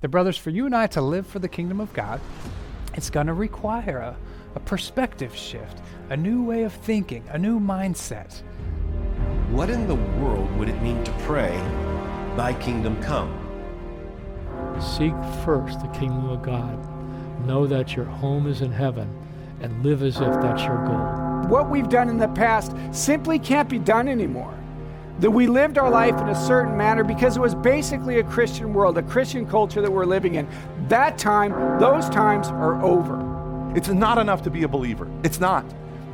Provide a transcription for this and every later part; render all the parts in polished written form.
The brothers, for you and I to live for the kingdom of God, it's going to require a perspective shift, a new way of thinking, a new mindset. What in the world would it mean to pray, "Thy kingdom come"? Seek first the kingdom of God. Know that your home is in heaven and live as if that's your goal. What we've done in the past simply can't be done anymore. That we lived our life in a certain manner because it was basically a Christian world, a Christian culture that we're living in. That time, those times are over. It's not enough to be a believer. It's not.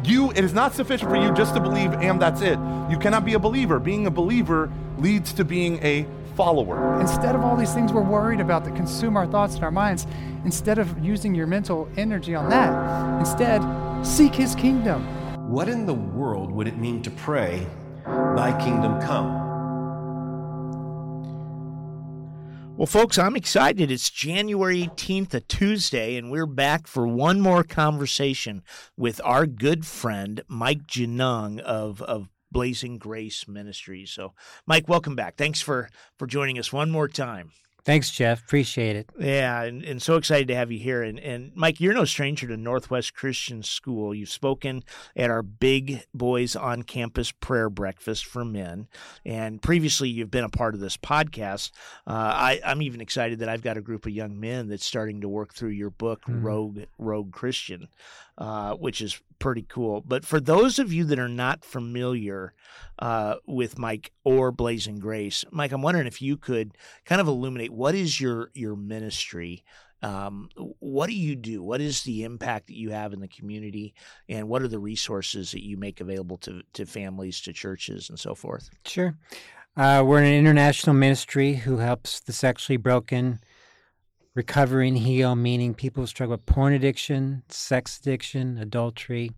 It is not sufficient for you just to believe and that's it. You cannot be a believer. Being a believer leads to being a follower. Instead of all these things we're worried about that consume our thoughts and our minds, instead of using your mental energy on that, instead, seek his kingdom. What in the world would it mean to pray, "Thy kingdom come"? Well, folks, I'm excited. It's January 18th, a Tuesday, and we're back for one more conversation with our good friend, Mike Janung of Blazing Grace Ministries. So, Mike, welcome back. Thanks for joining us one more time. Thanks, Jeff. Appreciate it. Yeah, and so excited to have you here. And Mike, you're no stranger to Northwest Christian School. You've spoken at our Big Boys on Campus prayer breakfast for men, and previously you've been a part of this podcast. I'm even excited that I've got a group of young men that's starting to work through your book, Rogue Christian, which is pretty cool. But for those of you that are not familiar with Mike or Blazing Grace, Mike, I'm wondering if you could kind of illuminate, what is your ministry? What do you do? What is the impact that you have in the community? And what are the resources that you make available to families, to churches, and so forth? Sure. We're an international ministry who helps the sexually broken recover and heal, meaning people who struggle with porn addiction, sex addiction, adultery.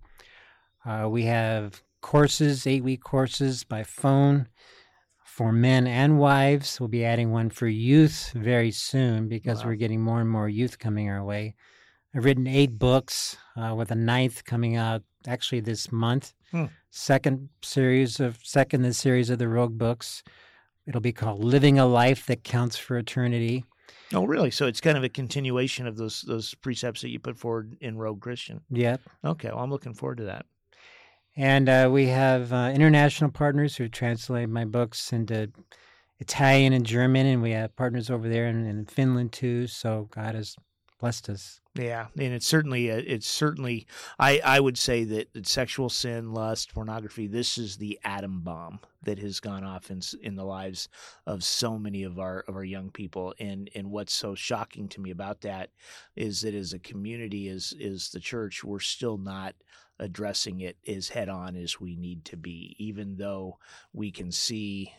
We have courses, 8-week courses by phone for men and wives. We'll be adding one for youth very soon because we're getting more and more youth coming our way. I've written 8 books with a 9th coming out actually this month. Second in the series of the Rogue books. It'll be called Living a Life That Counts for Eternity. Oh, really? So it's kind of a continuation of those precepts that you put forward in Rogue Christian. Yep. Okay. Well, I'm looking forward to that. And we have international partners who translate my books into Italian and German, and we have partners over there in Finland too. So God has blessed us. Yeah, and it's certainly. I would say that sexual sin, lust, pornography, this is the atom bomb that has gone off in the lives of so many of our young people. And what's so shocking to me about that is that as a community, is the church, we're still not addressing it as head on as we need to be, even though we can see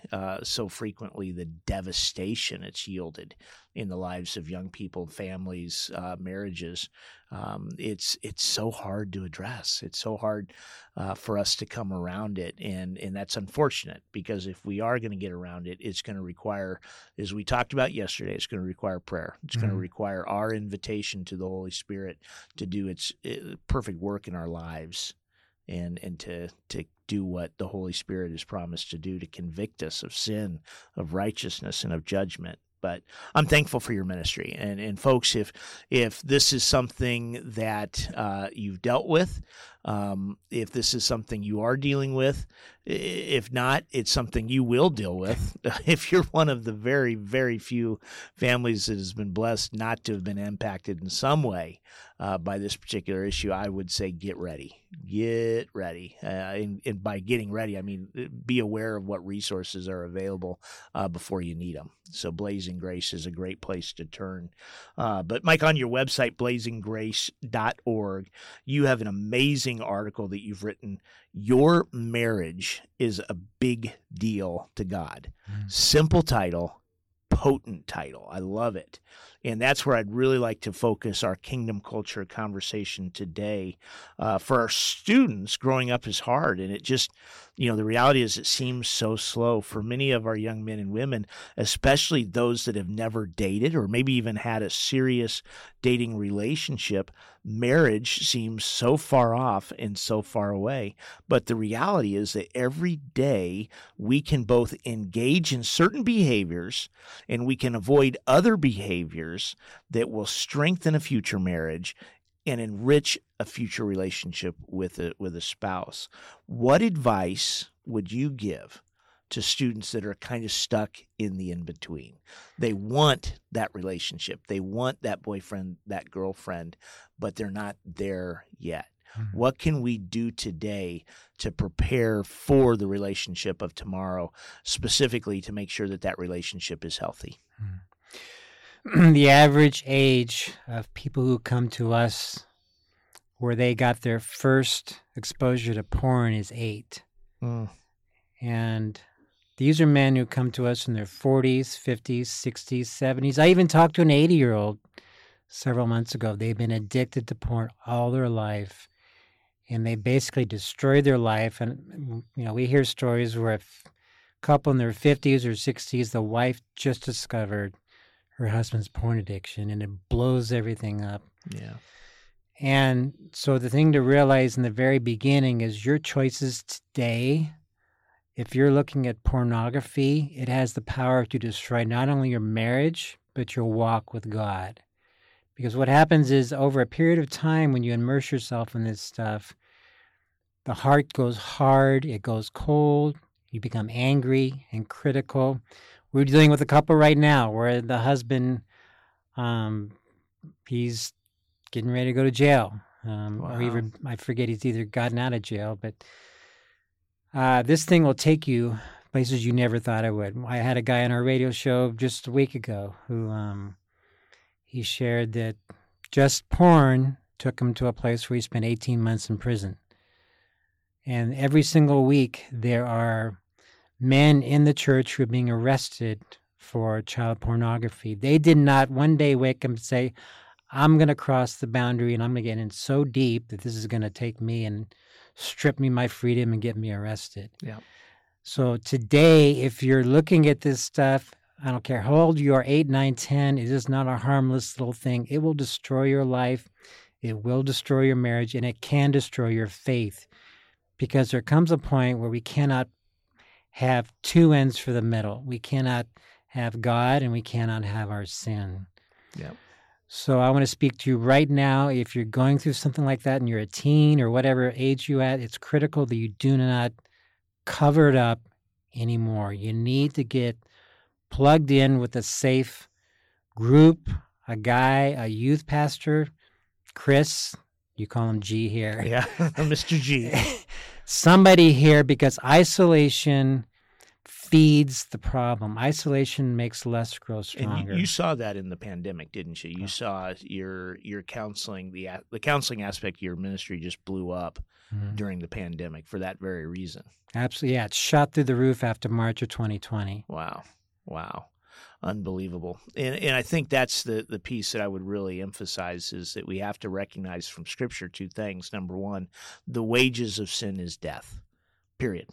so frequently the devastation it's yielded in the lives of young people, families, marriages. It's so hard to address. It's so hard for us to come around it, and that's unfortunate, because if we are going to get around it, it's going to require, as we talked about yesterday, it's going to require prayer. It's going to require our invitation to the Holy Spirit to do its perfect work in our lives, and to do what the Holy Spirit has promised to do, to convict us of sin, of righteousness, and of judgment. But I'm thankful for your ministry. And folks, if this is something that you've dealt with, if this is something you are dealing with, if not, it's something you will deal with. If you're one of the very, very few families that has been blessed not to have been impacted in some way by this particular issue, I would say get ready. Get ready. And by getting ready, I mean be aware of what resources are available before you need them. So Blazing Grace is a great place to turn. But Mike, on your website, blazinggrace.org, you have an amazing article that you've written. Your marriage is a big deal to God. Simple title. potent title. I love it. And that's where I'd really like to focus our kingdom culture conversation today. For our students, growing up is hard. And it just, you know, the reality is it seems so slow for many of our young men and women, especially those that have never dated or maybe even had a serious dating relationship. Marriage seems so far off and so far away. But the reality is that every day we can both engage in certain behaviors and we can avoid other behaviors that will strengthen a future marriage and enrich a future relationship with a spouse. What advice would you give to students that are kind of stuck in the in-between? They want that relationship. They want that boyfriend, that girlfriend, but they're not there yet. Mm-hmm. What can we do today to prepare for the relationship of tomorrow, specifically to make sure that that relationship is healthy? Mm-hmm. The average age of people who come to us where they got their first exposure to porn is 8. Mm. And these are men who come to us in their 40s, 50s, 60s, 70s. I even talked to an 80-year-old several months ago. They've been addicted to porn all their life, and they basically destroyed their life. And, you know, we hear stories where a couple in their 50s or 60s, the wife just discovered her husband's porn addiction, and it blows everything up. Yeah. And so the thing to realize in the very beginning is your choices today, if you're looking at pornography, it has the power to destroy not only your marriage, but your walk with God. Because what happens is over a period of time when you immerse yourself in this stuff, the heart goes hard, it goes cold, you become angry and critical. We're dealing with a couple right now where the husband, he's getting ready to go to jail. Wow. Or even, I forget, he's either gotten out of jail, but this thing will take you places you never thought it would. I had a guy on our radio show just a week ago who he shared that just porn took him to a place where he spent 18 months in prison. And every single week there are men in the church who are being arrested for child pornography. They did not one day wake up and say, I'm going to cross the boundary and I'm going to get in so deep that this is going to take me and strip me my freedom and get me arrested. Yeah. So today, if you're looking at this stuff, I don't care how old you are, 8, 9, 10, it is not a harmless little thing. It will destroy your life. It will destroy your marriage, and it can destroy your faith, because there comes a point where we cannot have two ends for the middle. We cannot have God and we cannot have our sin. Yep. So I want to speak to you right now. If you're going through something like that and you're a teen or whatever age you're at, it's critical that you do not cover it up anymore. You need to get plugged in with a safe group, a guy, a youth pastor, Chris, you call him G here. Yeah, Mr. G. Somebody here, because isolation feeds the problem. Isolation makes less grow stronger. And you saw that in the pandemic, didn't you? You saw your counseling, the counseling aspect of your ministry just blew up during the pandemic for that very reason. Absolutely, yeah. It shot through the roof after March of 2020. Wow. Unbelievable. And I think that's the piece that I would really emphasize, is that we have to recognize from Scripture two things. Number one, the wages of sin is death, period.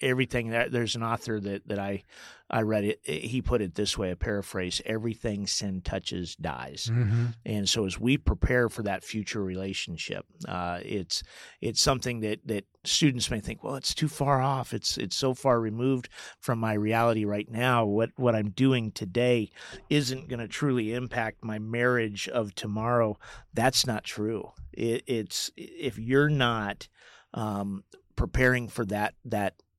Everything that, there's an author that I read it. He put it this way, a paraphrase: everything sin touches dies. Mm-hmm. And so, as we prepare for that future relationship, it's something that students may think, well, it's too far off. It's so far removed from my reality right now. What I'm doing today isn't going to truly impact my marriage of tomorrow. That's not true. It's if you're not preparing for that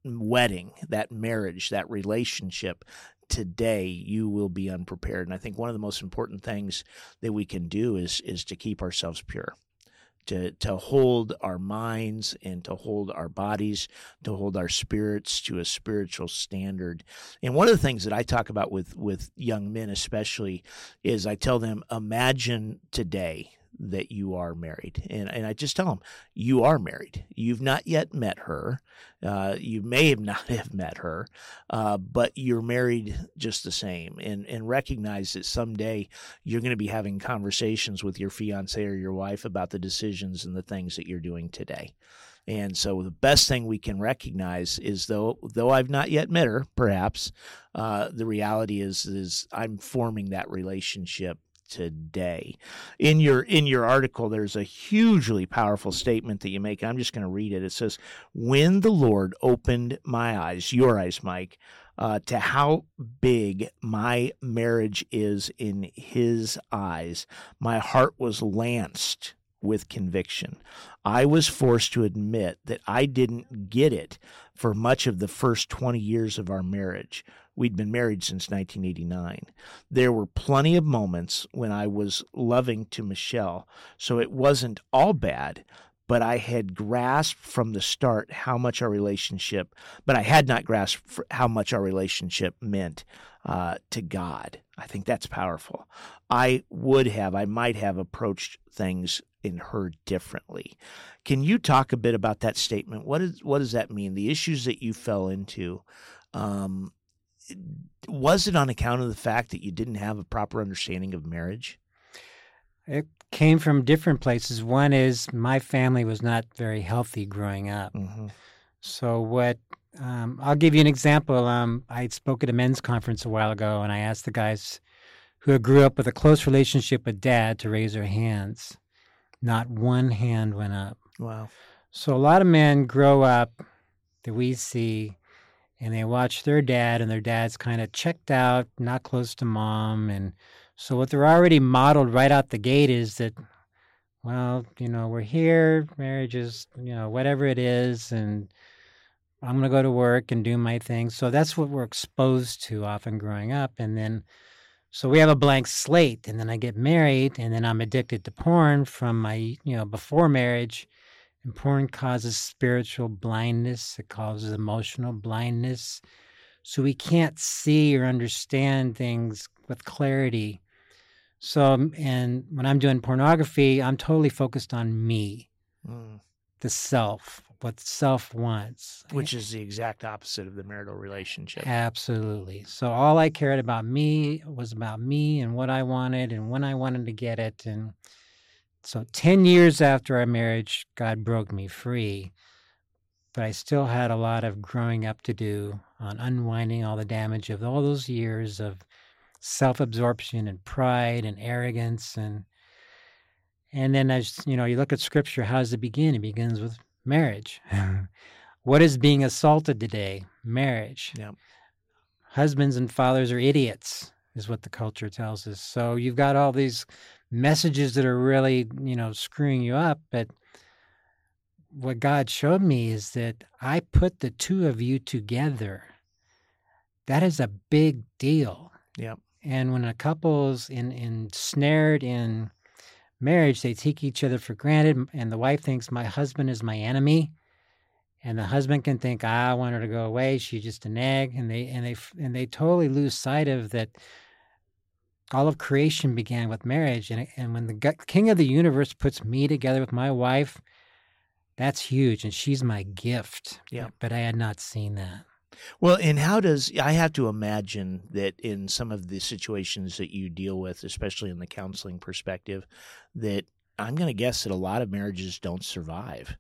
wedding, that marriage, that relationship today, you will be unprepared. And I think one of the most important things that we can do is to keep ourselves pure, to hold our minds and to hold our bodies, to hold our spirits to a spiritual standard. And one of the things that I talk about with young men especially is I tell them, imagine today that you are married. And I just tell them, you are married. You've not yet met her. You may have not have met her, but you're married just the same. And recognize that someday you're going to be having conversations with your fiance or your wife about the decisions and the things that you're doing today. And so the best thing we can recognize is, though I've not yet met her, perhaps, the reality is I'm forming that relationship today. In your article, there's a hugely powerful statement that you make. I'm just going to read it. It says, "When the Lord opened my eyes, your eyes, Mike, to how big my marriage is in His eyes, my heart was lanced with conviction. I was forced to admit that I didn't get it for much of the first 20 years of our marriage. We'd been married since 1989. There were plenty of moments when I was loving to Michelle, so it wasn't all bad, but I had grasped from the start how much our relationship, but I had not grasped how much our relationship meant to God." I think that's powerful. I might have approached things in her differently. Can you talk a bit about that statement? What does that mean? The issues that you fell into, was it on account of the fact that you didn't have a proper understanding of marriage? It came from different places. One is my family was not very healthy growing up. Mm-hmm. So I'll give you an example. I spoke at a men's conference a while ago, and I asked the guys who grew up with a close relationship with Dad to raise their hands. Not one hand went up. Wow. So a lot of men grow up that we see, and they watch their dad, and their dad's kind of checked out, not close to Mom. And so what they're already modeled right out the gate is that, well, we're here, marriage is, whatever it is, and I'm going to go to work and do my thing. So that's what we're exposed to often growing up. And then so we have a blank slate, and then I get married, and then I'm addicted to porn from my, before marriage. And porn causes spiritual blindness. It causes emotional blindness. So we can't see or understand things with clarity. So, and when I'm doing pornography, I'm totally focused on me, the self, what self wants. Which is the exact opposite of the marital relationship. Absolutely. So all I cared about me was about me and what I wanted and when I wanted to get it. And so 10 years after our marriage, God broke me free, but I still had a lot of growing up to do on unwinding all the damage of all those years of self-absorption and pride and arrogance. And then, as you look at Scripture, how does it begin? It begins with marriage. What is being assaulted today? Marriage. Yep. Husbands and fathers are idiots, is what the culture tells us. So you've got all these messages that are really, screwing you up. But what God showed me is that I put the two of you together. That is a big deal. Yep. And when a couple's ensnared in marriage, they take each other for granted, and the wife thinks my husband is my enemy, and the husband can think I want her to go away, she's just an egg, and they totally lose sight of that all of creation began with marriage. And when the King of the universe puts me together with my wife, that's huge, and she's my gift. Yeah. But I had not seen that. Well, and I have to imagine that in some of the situations that you deal with, especially in the counseling perspective, that I'm going to guess that a lot of marriages don't survive.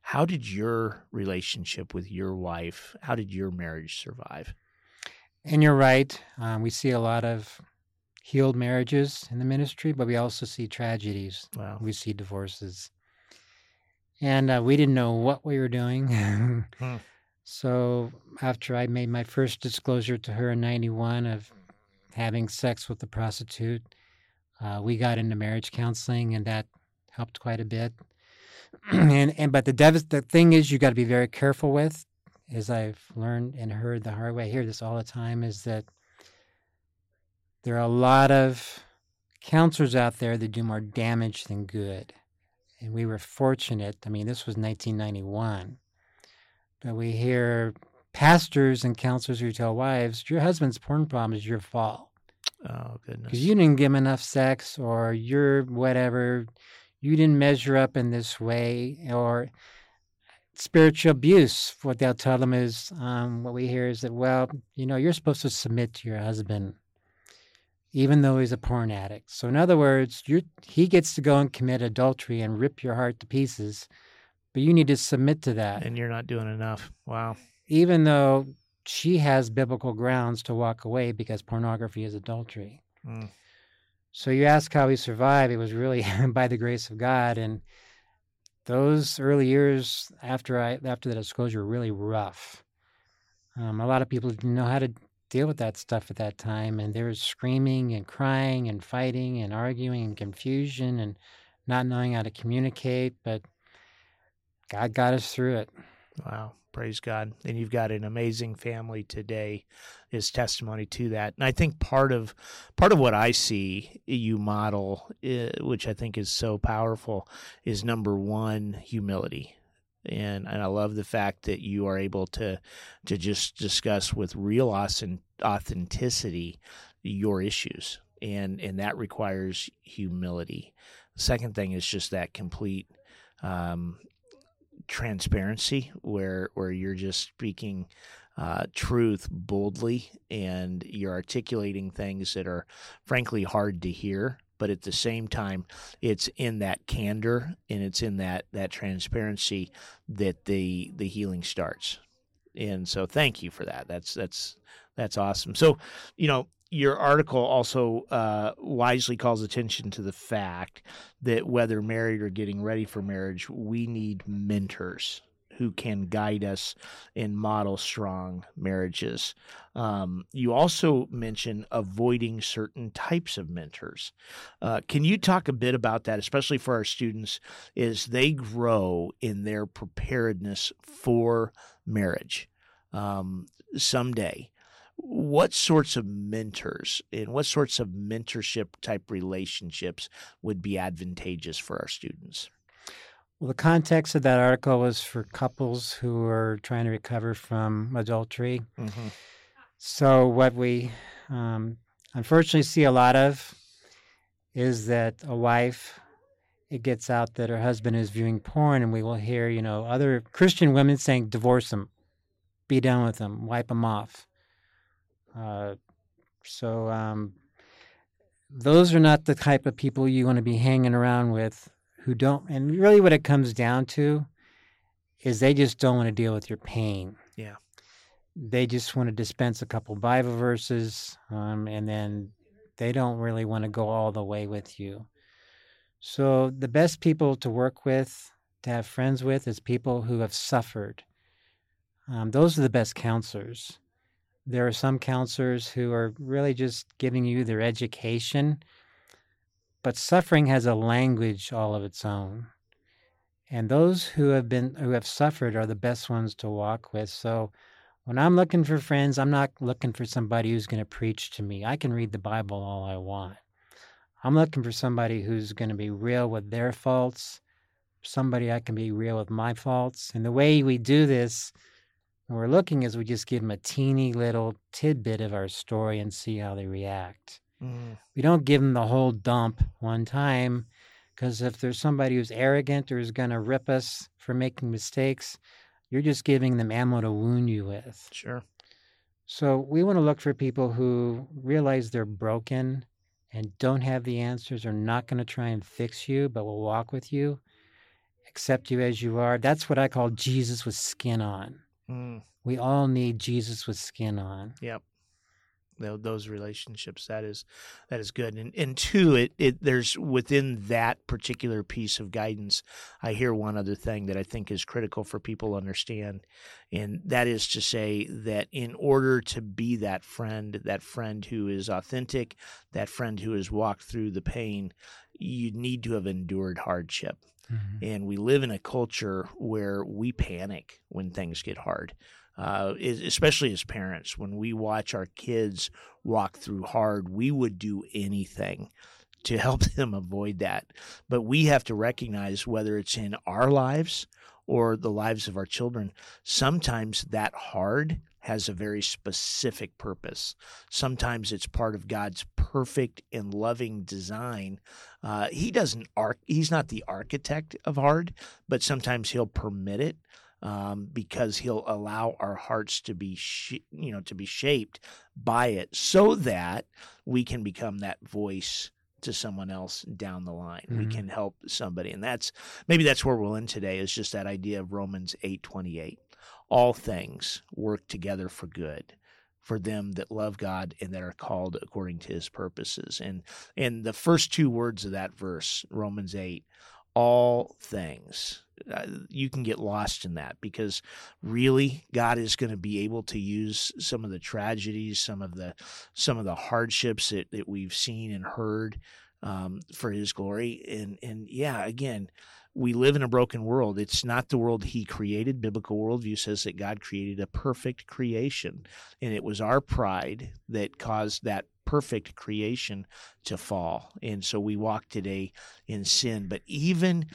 How did your relationship with your wife, how did your marriage survive? And you're right. We see a lot of healed marriages in the ministry, but we also see tragedies. Wow. We see divorces. And we didn't know what we were doing. Hmm. So after I made my first disclosure to her in 91 of having sex with a prostitute, we got into marriage counseling, and that helped quite a bit. But the thing is, you got to be very careful with, as I've learned and heard the hard way. I hear this all the time, is that there are a lot of counselors out there that do more damage than good. And we were fortunate. I mean, this was 1991. But we hear pastors and counselors who tell wives, your husband's porn problem is your fault. Oh, goodness. Because you didn't give them enough sex, or you're whatever, you didn't measure up in this way, or spiritual abuse. What they'll tell them is, what we hear is that, well, you know, you're supposed to submit to your husband, even though he's a porn addict. So in other words, he gets to go and commit adultery and rip your heart to pieces, but you need to submit to that. And you're not doing enough. Wow. Even though she has biblical grounds to walk away because pornography is adultery. Mm. So you ask how he survived. It was really by the grace of God. And those early years after the disclosure were really rough. A lot of people didn't know how to deal with that stuff at that time, and there was screaming and crying and fighting and arguing and confusion and not knowing how to communicate, but God got us through it. Wow. Praise God. And you've got an amazing family today is testimony to that. And I think part of what I see you model, which I think is so powerful, is number one, humility. And I love the fact that you are able to just discuss with real authenticity your issues, and that requires humility. The second thing is just that complete transparency, where you're just speaking truth boldly, and you're articulating things that are frankly hard to hear. But at the same time, it's in that candor and it's in that transparency that the healing starts. And so thank you for that. That's awesome. So, you know, your article also wisely calls attention to the fact that whether married or getting ready for marriage, we need mentors who can guide us and model strong marriages. You also mention avoiding certain types of mentors. Can you talk a bit about that, especially for our students, as they grow in their preparedness for marriage someday? What sorts of mentors and what sorts of mentorship type relationships would be advantageous for our students? Well, the context of that article was for couples who are trying to recover from adultery. Mm-hmm. So what we unfortunately see a lot of is that a wife, it gets out that her husband is viewing porn, and we will hear, you know, other Christian women saying, divorce him, be done with him, wipe him off. So those are not the type of people you want to be hanging around with. Who don't, and really what it comes down to is they just don't want to deal with your pain. Yeah. They just want to dispense a couple Bible verses, and then they don't really want to go all the way with you. So the best people to work with, to have friends with, is people who have suffered. Those are the best counselors. There are some counselors who are really just giving you their education. But suffering has a language all of its own. And those who have suffered are the best ones to walk with. So when I'm looking for friends, I'm not looking for somebody who's going to preach to me. I can read the Bible all I want. I'm looking for somebody who's going to be real with their faults, somebody I can be real with my faults. And the way we do this when we're looking is we just give them a teeny little tidbit of our story and see how they react. We don't give them the whole dump one time, because if there's somebody who's arrogant or is going to rip us for making mistakes, you're just giving them ammo to wound you with. Sure. So we want to look for people who realize they're broken and don't have the answers, are not going to try and fix you, but will walk with you, accept you as you are. That's what I call Jesus with skin on. Mm. We all need Jesus with skin on. Yep. Those relationships, that is good. And two, it there's within that particular piece of guidance, I hear one other thing that I think is critical for people to understand, and that is to say that in order to be that friend who is authentic, that friend who has walked through the pain, you need to have endured hardship. Mm-hmm. And we live in a culture where we panic when things get hard. Especially as parents, when we watch our kids walk through hard, we would do anything to help them avoid that. But we have to recognize, whether it's in our lives or the lives of our children, sometimes that hard has a very specific purpose. Sometimes it's part of God's perfect and loving design. He's not the architect of hard, but sometimes he'll permit it because he'll allow our hearts to be, to be shaped by it, so that we can become that voice to someone else down the line. Mm-hmm. We can help somebody. And that's where we'll end today, is just that idea of Romans 8:28. All things work together for good for them that love God and that are called according to his purposes. And the first two words of that verse, Romans 8, all things, you can get lost in that, because really God is going to be able to use some of the tragedies, some of the hardships that we've seen and heard for his glory. Again, we live in a broken world. It's not the world he created. Biblical worldview says that God created a perfect creation, and it was our pride that caused that perfect creation to fall. And so we walk today in sin. But even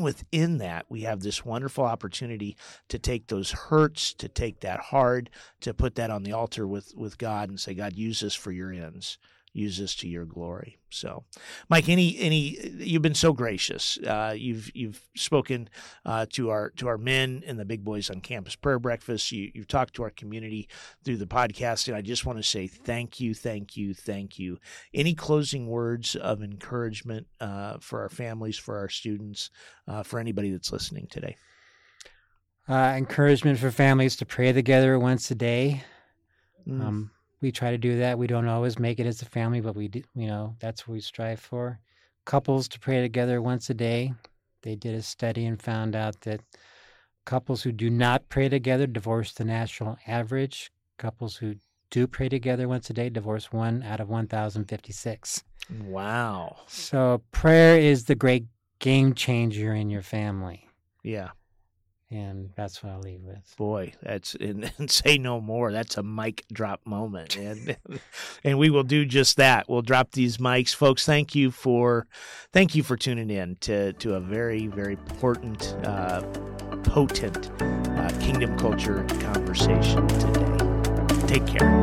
within that, we have this wonderful opportunity to take those hurts, to take that hard, to put that on the altar with God and say, God, use this for your ends. Use this to your glory. So, Mike, you've been so gracious. You've spoken to our men and the big boys on campus prayer breakfast. You've talked to our community through the podcast, and I just want to say thank you, thank you, thank you. Any closing words of encouragement for our families, for our students, for anybody that's listening today? Encouragement for families to pray together once a day. We try to do that. We don't always make it as a family, but we do, that's what we strive for. Couples to pray together once a day. They did a study and found out that couples who do not pray together divorce the national average. Couples who do pray together once a day divorce 1 out of 1,056. Wow. So prayer is the great game changer in your family. Yeah. And that's what I'll leave with. Boy, that's and say no more. That's a mic drop moment. And we will do just that. We'll drop these mics. Folks, thank you for tuning in to a very, very important, potent kingdom culture conversation today. Take care.